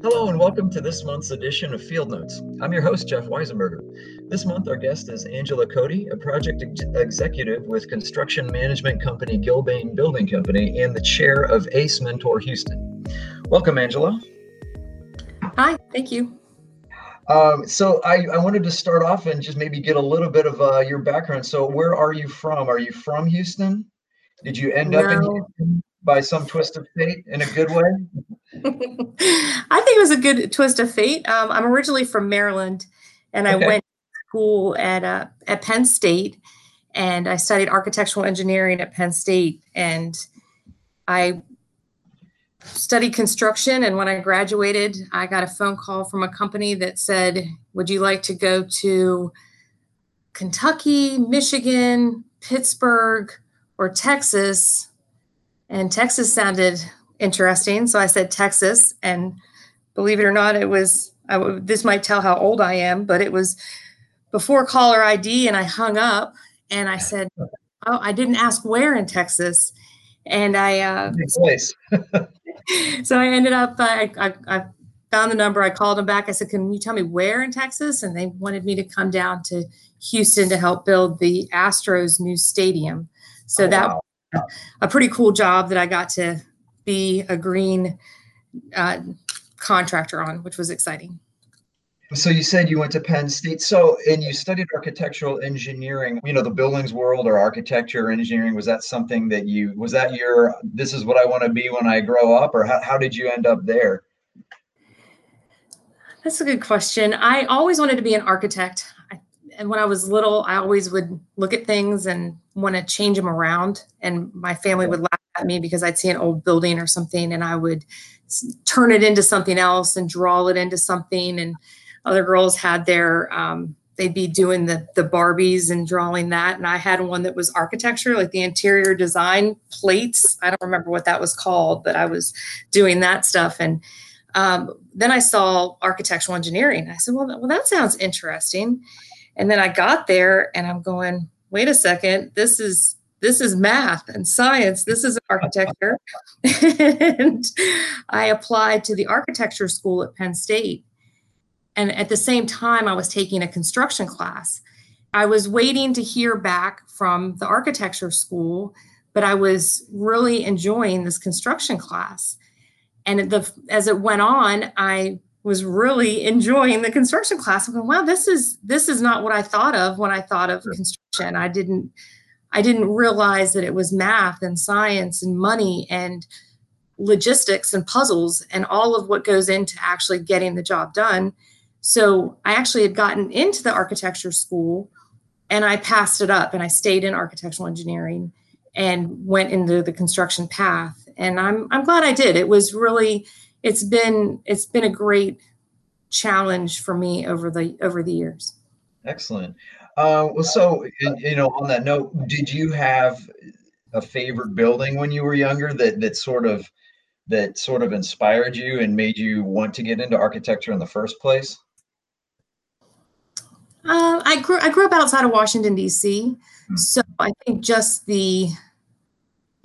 Hello and welcome to this month's edition of Field Notes. I'm your host, Jeff Weisenberger. This month, our guest is Angela Cotie, a project executive with construction management company Gilbane Building Company and the chair of ACE Mentor Houston. Welcome, Angela. Hi, thank you. So I wanted to start off and just maybe get a little bit of your background. So where are you from? Are you from Houston? Did you end up in Houston by some twist of fate in a good way? I think it was a good twist of fate. I'm originally from Maryland, and I went to school at Penn State, and I studied architectural engineering at Penn State, and I studied construction. And when I graduated, I got a phone call from a company that said, "Would you like to go to Kentucky, Michigan, Pittsburgh, or Texas?" And Texas sounded interesting. So I said Texas, and believe it or not, it was, this might tell how old I am, but it was before caller ID, and I hung up and I said, oh, I didn't ask where in Texas. And I, nice. So I ended up, I found the number. I called them back. I said, can you tell me where in Texas? And they wanted me to come down to Houston to help build the Astros new stadium. So was a pretty cool job that I got to be a green contractor on, which was exciting. So you said you went to Penn State. So, and you studied architectural engineering, you know, the buildings world or architecture engineering. Was that something that you, was that your, this is what I want to be when I grow up, or how did you end up there? That's a good question. I always wanted to be an architect. And when I was little, I always would look at things and want to change them around. And my family would laugh at me because I'd see an old building or something, and I would turn it into something else and draw it into something. And other girls had their, they'd be doing the Barbies and drawing that. And I had one that was architecture, like the interior design plates. I don't remember what that was called, but I was doing that stuff. And then I saw architectural engineering. I said, well, that sounds interesting. And then I got there and I'm going, wait a second, this is math and science. This is architecture. And I applied to the architecture school at Penn State. And at the same time, I was taking a construction class. I was waiting to hear back from the architecture school, but I was really enjoying this construction class. And as it went on, I was really enjoying the construction class. I'm going, wow, this is not what I thought of when I thought of construction. I didn't realize that it was math and science and money and logistics and puzzles and all of what goes into actually getting the job done. So I actually had gotten into the architecture school and I passed it up, and I stayed in architectural engineering and went into the construction path. And I'm glad I did. It was really, it's been a great challenge for me over the years. Excellent. Well, so, you know, on that note, did you have a favorite building when you were younger that sort of inspired you and made you want to get into architecture in the first place? I grew up outside of Washington, D.C., so I think just the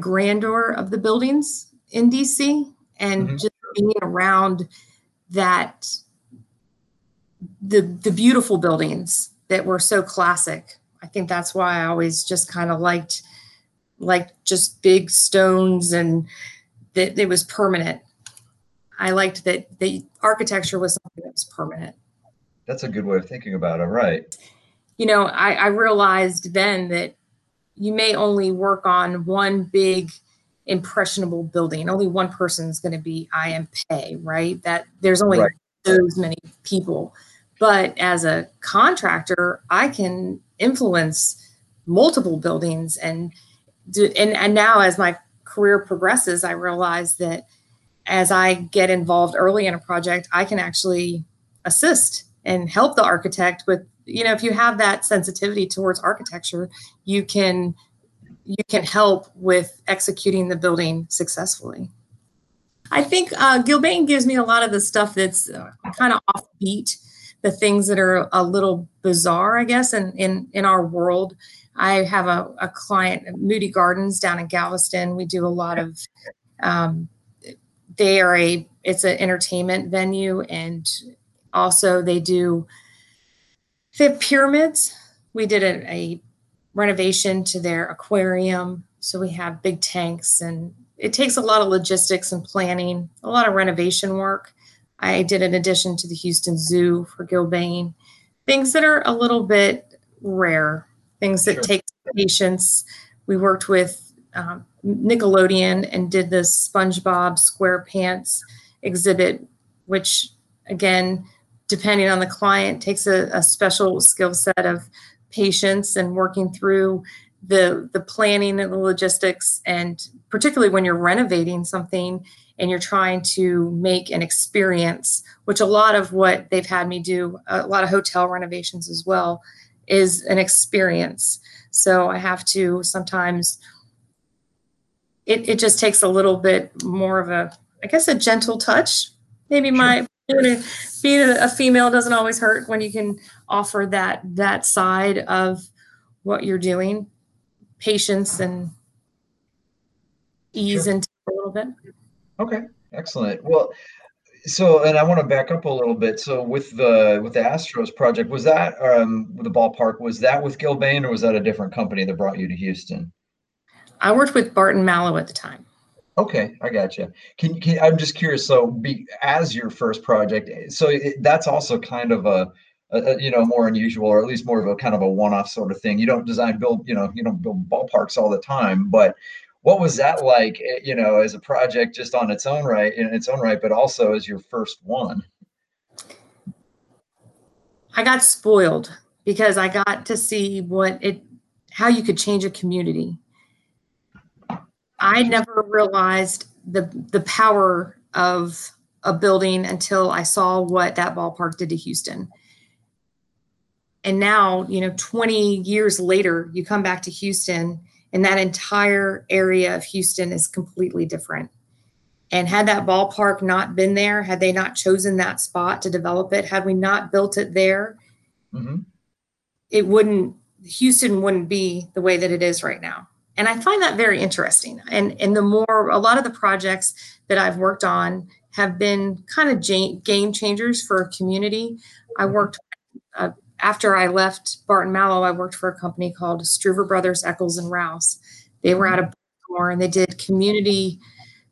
grandeur of the buildings in D.C. and just being around that, the beautiful buildings that were so classic. I think that's why I always just kind of liked, like, just big stones and that it was permanent. I liked that the architecture was something that was permanent. That's a good way of thinking about it, right? You know, I realized then that you may only work on one big impressionable building. Only one person is going to be IMP, right? That there's only those many people. But as a contractor, I can influence multiple buildings and do. And now, as my career progresses, I realize that as I get involved early in a project, I can actually assist and help the architect with, you know, if you have that sensitivity towards architecture, you can help with executing the building successfully. I think Gilbane gives me a lot of the stuff that's kind of offbeat, the things that are a little bizarre, I guess, in our world. I have a client, Moody Gardens, down in Galveston. We do a lot of, they are a It's an entertainment venue, and also they have pyramids. We did a renovation to their aquarium, so we have big tanks, and it takes a lot of logistics and planning, a lot of renovation work. I did an addition to the Houston Zoo for Gilbane. Things that are a little bit rare, things that take patience. We worked with Nickelodeon and did this SpongeBob SquarePants exhibit, which, again, depending on the client, takes a special skill set of patience and working through the planning and the logistics, and particularly when you're renovating something and you're trying to make an experience, which a lot of what they've had me do, a lot of hotel renovations as well, is an experience. So I have to sometimes, it just takes a little bit more of a gentle touch. Maybe being a female doesn't always hurt when you can offer that side of what you're doing, patience and ease into it a little bit. Okay, excellent. Well, so, and I want to back up a little bit. So with the Astros project, was that the ballpark, was that with Gilbane, or was that a different company that brought you to Houston? I worked with Barton Mallow at the time. Okay, I gotcha. I'm just curious. So, as your first project, so that's also kind of a more unusual, or at least more of a kind of a one-off sort of thing. You don't you don't build ballparks all the time, but what was that like, as a project just on its own right, but also as your first one? I got spoiled because I got to see how you could change a community. I never realized the power of a building until I saw what that ballpark did to Houston. And now, 20 years later, you come back to Houston, and that entire area of Houston is completely different. And had that ballpark not been there, had they not chosen that spot to develop it, had we not built it there, mm-hmm. Houston wouldn't be the way that it is right now. And I find that very interesting. And a lot of the projects that I've worked on have been kind of game changers for a community. I worked after I left Barton Mallow, I worked for a company called Struver Brothers Eccles and Rouse. They were out of Baltimore, and they did community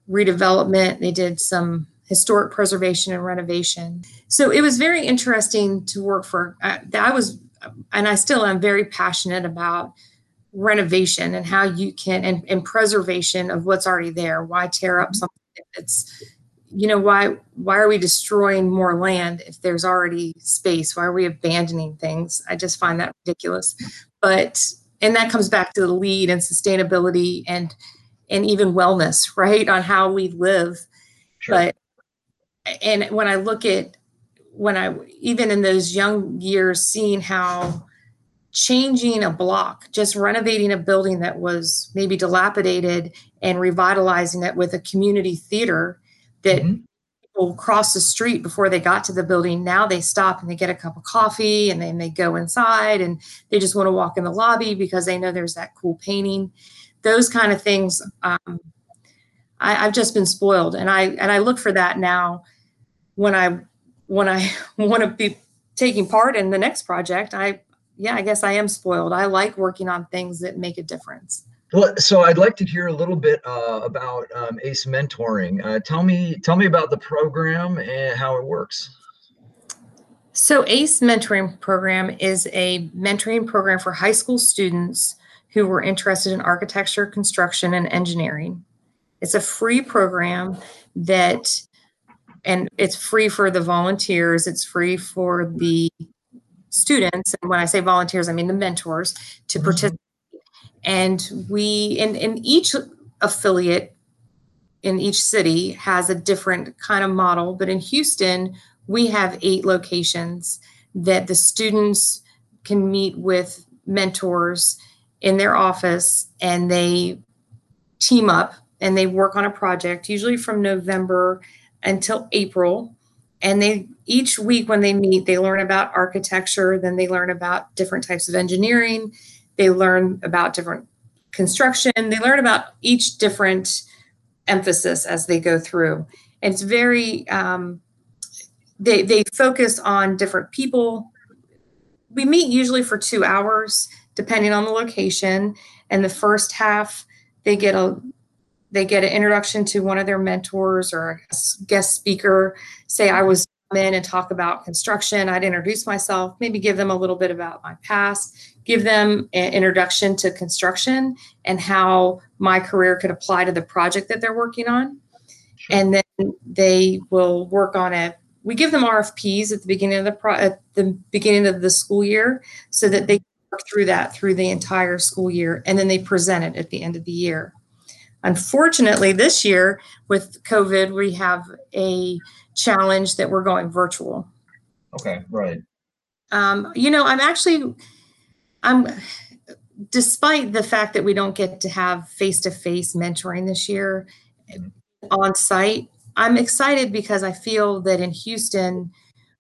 redevelopment. They did some historic preservation and renovation. So it was very interesting to work for. I still am very passionate about renovation and how you can, and preservation of what's already there. Why tear up something that's, why are we destroying more land if there's already space? Why are we abandoning things? I just find that ridiculous. And that comes back to the lead and sustainability and even wellness, right? On how we live. Sure. But when I look at, even in those young years, seeing how changing a block, just renovating a building that was maybe dilapidated and revitalizing it with a community theater that mm-hmm. people cross the street before they got to the building. Now they stop and they get a cup of coffee, and then they go inside, and they just want to walk in the lobby because they know there's that cool painting. Those kind of things. I've just been spoiled, and I look for that now when I want to be taking part in the next project. I guess I am spoiled. I like working on things that make a difference. Well, so I'd like to hear a little bit about ACE Mentoring. Tell me about the program and how it works. So ACE Mentoring Program is a mentoring program for high school students who were interested in architecture, construction, and engineering. It's a free program and it's free for the volunteers. It's free for the students. And when I say volunteers, I mean the mentors to participate. And each affiliate in each city has a different kind of model. But in Houston, we have 8 locations that the students can meet with mentors in their office, and they team up and they work on a project, usually from November until April. And they each week when they meet, they learn about architecture, then they learn about different types of engineering. They learn about different construction. They learn about each different emphasis as they go through. It's very, they focus on different people. We meet usually for 2 hours, depending on the location. And the first half, they get an introduction to one of their mentors or a guest speaker. Say I was in and talk about construction. I'd introduce myself, maybe give them a little bit about my past, give them an introduction to construction and how my career could apply to the project that they're working on. And then they will work on it. We give them RFPs at the beginning of the school year so that they work through that through the entire school year. And then they present it at the end of the year. Unfortunately, this year with COVID, we have a challenge that we're going virtual. Okay, right. I'm despite the fact that we don't get to have face-to-face mentoring this year on site, I'm excited because I feel that in Houston,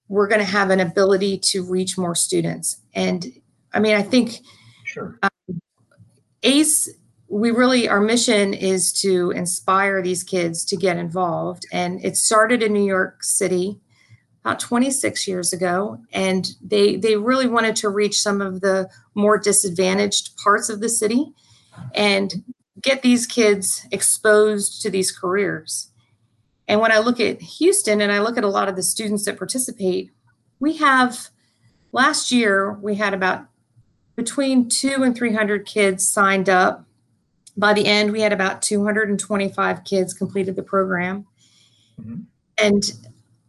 we're going to have an ability to reach more students. And I mean, I think sure. ACE, we really, our mission is to inspire these kids to get involved. And it started in New York City about 26 years ago. And they really wanted to reach some of the more disadvantaged parts of the city and get these kids exposed to these careers. And when I look at Houston and I look at a lot of the students that participate, we have, last year, we had about between 200 and 300 kids signed up. By the end, we had about 225 kids completed the program. Mm-hmm. And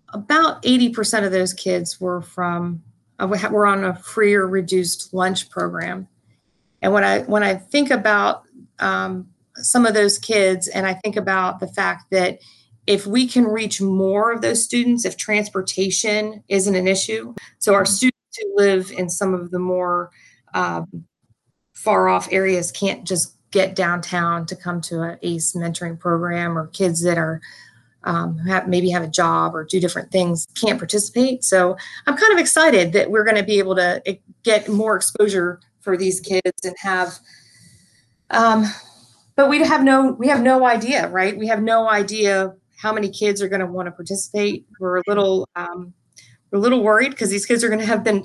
about 80% of those kids were on a free or reduced lunch program. And when I think about some of those kids, and I think about the fact that if we can reach more of those students, if transportation isn't an issue, so our students who live in some of the more far off areas can't just get downtown to come to an ACE mentoring program, or kids that are maybe have a job or do different things can't participate. So I'm kind of excited that we're going to be able to get more exposure for these kids and have. But we have no idea, right? We have no idea how many kids are going to want to participate. We're a little worried because these kids are going to have been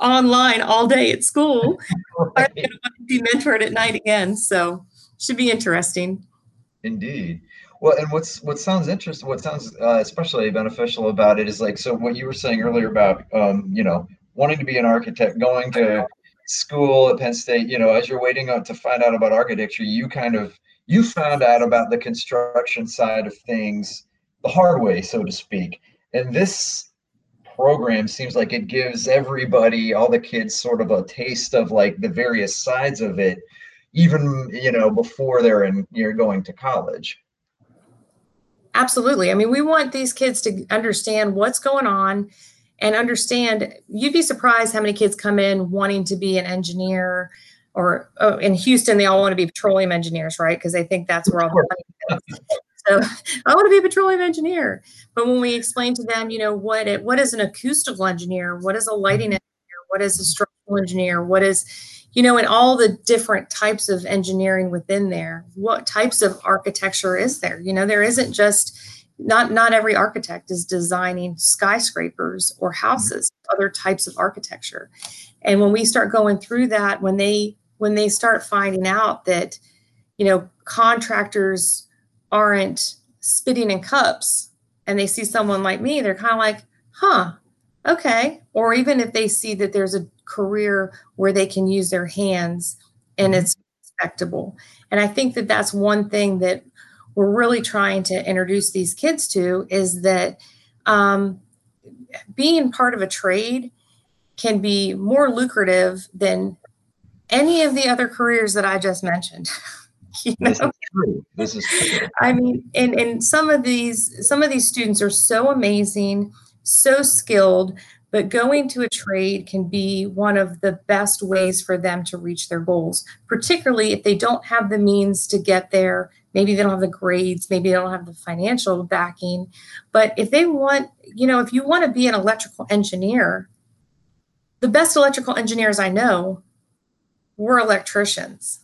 online all day at school. Right. I'm going to be mentored at night again, so should be interesting. Indeed. Well, and what sounds especially beneficial about it is, like, so what you were saying earlier about wanting to be an architect, going to school at Penn State, as you're waiting on to find out about architecture, you found out about the construction side of things the hard way, so to speak. And this program seems like it gives everybody, all the kids, sort of a taste of like the various sides of it, even before you're going to college. Absolutely. I mean, we want these kids to understand what's going on and understand. You'd be surprised how many kids come in wanting to be an engineer, or in Houston they all want to be petroleum engineers, right? Because they think that's where all the money goes. So I want to be a petroleum engineer. But when we explain to them, what is an acoustical engineer? What is a lighting engineer? What is a structural engineer? What is, and all the different types of engineering within there, what types of architecture is there? There isn't just, not every architect is designing skyscrapers or houses, other types of architecture. And when we start going through that, when they start finding out that, contractors aren't spitting in cups, and they see someone like me, they're kind of like, huh, okay. Or even if they see that there's a career where they can use their hands and it's respectable. And I think that that's one thing that we're really trying to introduce these kids to, is that being part of a trade can be more lucrative than any of the other careers that I just mentioned. This is true. I mean, and some of these students are so amazing, so skilled, but going to a trade can be one of the best ways for them to reach their goals, particularly if they don't have the means to get there. Maybe they don't have the grades, maybe they don't have the financial backing. But if they want, if you want to be an electrical engineer, the best electrical engineers I know were electricians.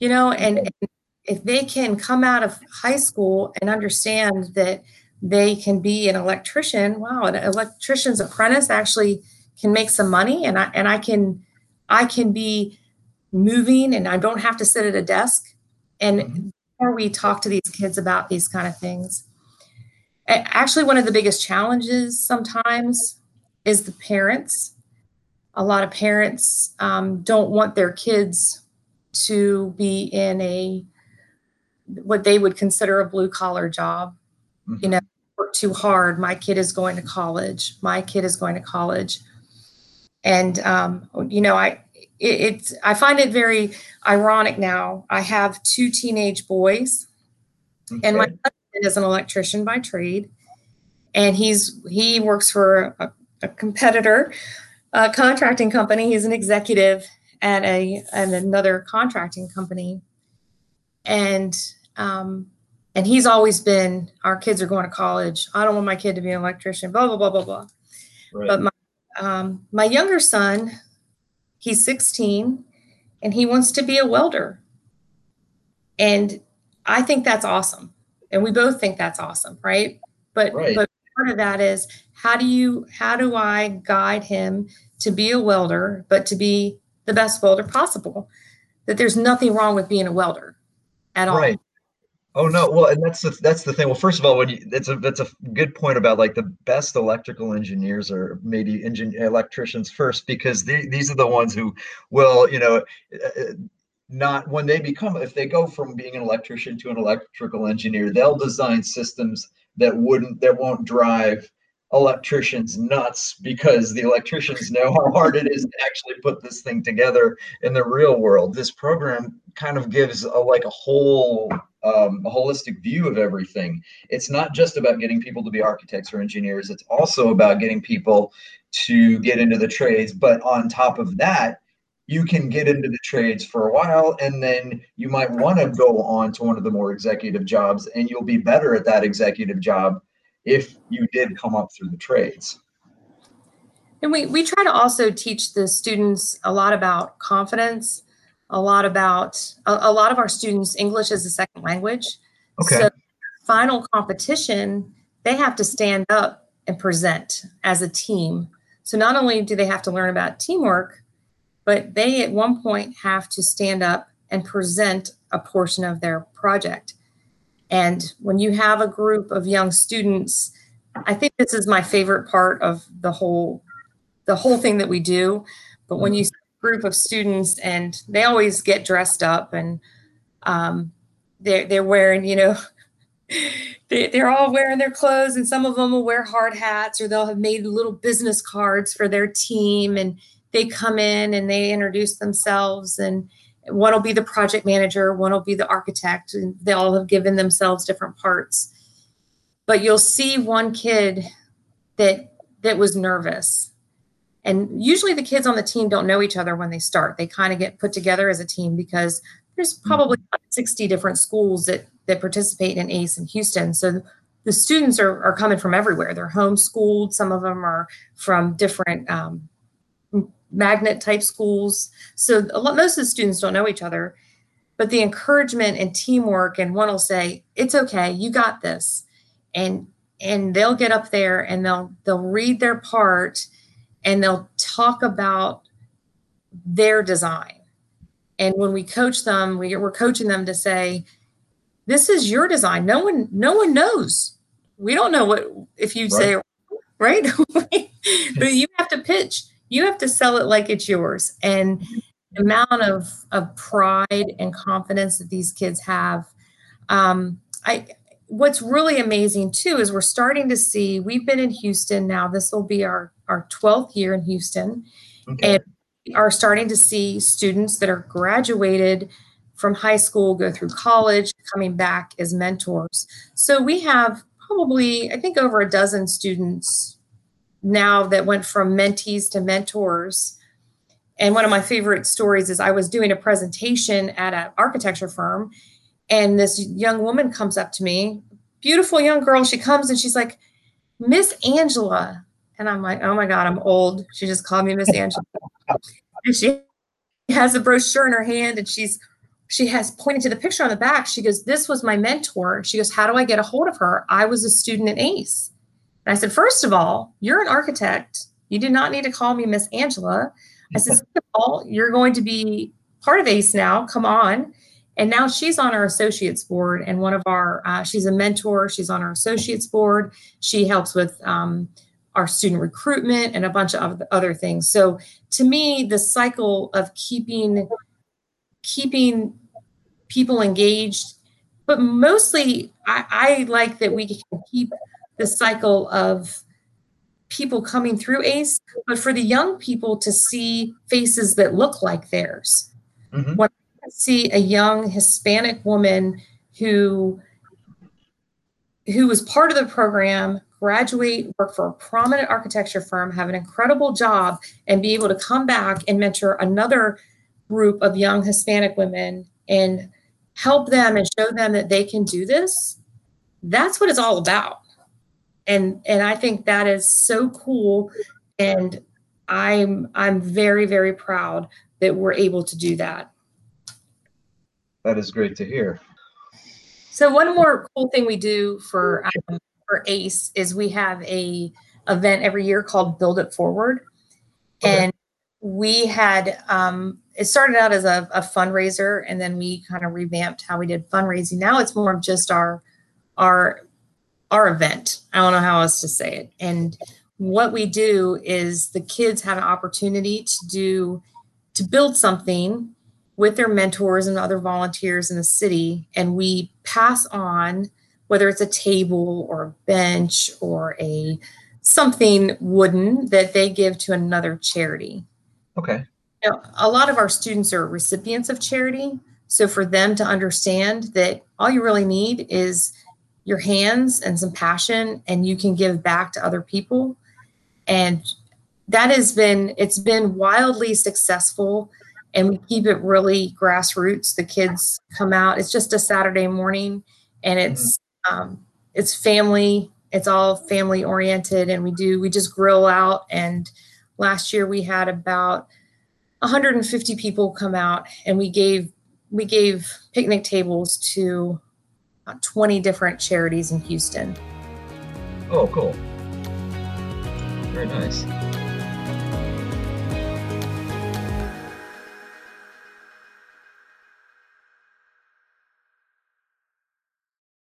And if they can come out of high school and understand that they can be an electrician. Wow, an electrician's apprentice actually can make some money, and I can be moving, and I don't have to sit at a desk. And before we talk to these kids about these kind of things, actually one of the biggest challenges sometimes is the parents. A lot of parents don't want their kids to be in a what they would consider a blue collar job. You know, work too hard. My kid is going to college. And, you know, I find it very ironic now. I have two teenage boys, and my husband is an electrician by trade, and he works for a competitor, a contracting company. He's an executive at another contracting company. And he's always been, our kids are going to college. I don't want my kid to be an electrician, blah, blah, blah, blah, blah. Right. But my younger son, he's 16, and he wants to be a welder. And I think that's awesome. And we both think that's awesome, right? But part of that is, how do I guide him to be a welder, but to be the best welder possible? That there's nothing wrong with being a welder at all. Right. Oh no! Well, and that's the thing. Well, first of all, that's a good point about like the best electrical engineers are maybe electricians first, because these are the ones who will, you know, not when they become, if they go from being an electrician to an electrical engineer, they'll design systems that won't drive electricians nuts, because the electricians know how hard it is to actually put this thing together in the real world. This program kind of gives a whole a holistic view of everything. It's not just about getting people to be architects or engineers. It's also about getting people to get into the trades. But on top of that, you can get into the trades for a while, and then you might want to go on to one of the more executive jobs, and you'll be better at that executive job if you did come up through the trades. And we try to also teach the students a lot about confidence, a lot of our students, English is a second language. Okay. So final competition, they have to stand up and present as a team. So not only do they have to learn about teamwork, but they at one point have to stand up and present a portion of their project. And when you have a group of young students, I think this is my favorite part of the whole thing that we do. But when you see a group of students, and they always get dressed up, and they're wearing, you know, they're all wearing their clothes, and some of them will wear hard hats, or they'll have made little business cards for their team, and they come in and they introduce themselves, and one will be the project manager, one will be the architect, and they all have given themselves different parts. But you'll see one kid that was nervous. And usually the kids on the team don't know each other when they start. They kind of get put together as a team, because there's probably 60 different schools that participate in ACE in Houston. So the students are coming from everywhere. They're homeschooled. Some of them are from different magnet type schools. So most of the students don't know each other, but the encouragement and teamwork, and one will say, it's okay, you got this. And they'll get up there and they'll read their part, and they'll talk about their design. And when we coach them, we're coaching them to say, this is your design. No one knows. We don't know what, if you say, right? But you have to pitch. You have to sell it like it's yours. And the amount of pride and confidence that these kids have. What's really amazing too, is we're starting to see, we've been in Houston now, this will be our 12th year in Houston. Okay. And we are starting to see students that are graduated from high school, go through college, coming back as mentors. So we have probably, I think, over a dozen students now that went from mentees to mentors. And one of my favorite stories is I was doing a presentation at an architecture firm, and this young woman comes up to me, beautiful young girl. She comes and she's like, Miss Angela. And I'm like, oh my God, I'm old. She just called me Miss Angela. And she has a brochure in her hand, and she's she has pointed to the picture on the back. She goes, this was my mentor. She goes, how do I get a hold of her? I was a student at ACE. And I said, first of all, you're an architect. You do not need to call me Miss Angela. I said, second of all, you're going to be part of ACE now. Come on. And now she's on our associates board, and one of our, she's a mentor. She's on our associates board. She helps with our student recruitment and a bunch of other things. So to me, the cycle of keeping people engaged, but mostly I like that we can keep the cycle of people coming through ACE, but for the young people to see faces that look like theirs. Mm-hmm. When I see a young Hispanic woman who was part of the program, graduate, work for a prominent architecture firm, have an incredible job, and be able to come back and mentor another group of young Hispanic women and help them and show them that they can do this, that's what it's all about. And I think that is so cool. And I'm very, very proud that we're able to do that. That is great to hear. So one more cool thing we do for ACE is we have a event every year called Build It Forward. Okay. And we had, it started out as a fundraiser, and then we kind of revamped how we did fundraising. Now it's more of just our event. I don't know how else to say it. And what we do is the kids have an opportunity to build something with their mentors and other volunteers in the city. And we pass on, whether it's a table or a bench or a something wooden that they give to another charity. Okay. Now, a lot of our students are recipients of charity. So for them to understand that all you really need is your hands and some passion, and you can give back to other people. And that has been, it's been wildly successful, and we keep it really grassroots. The kids come out, it's just a Saturday morning, and it's family, it's all family oriented. And we just grill out. And last year we had about 150 people come out, and we gave picnic tables to 20 different charities in Houston. Oh, cool. Very nice.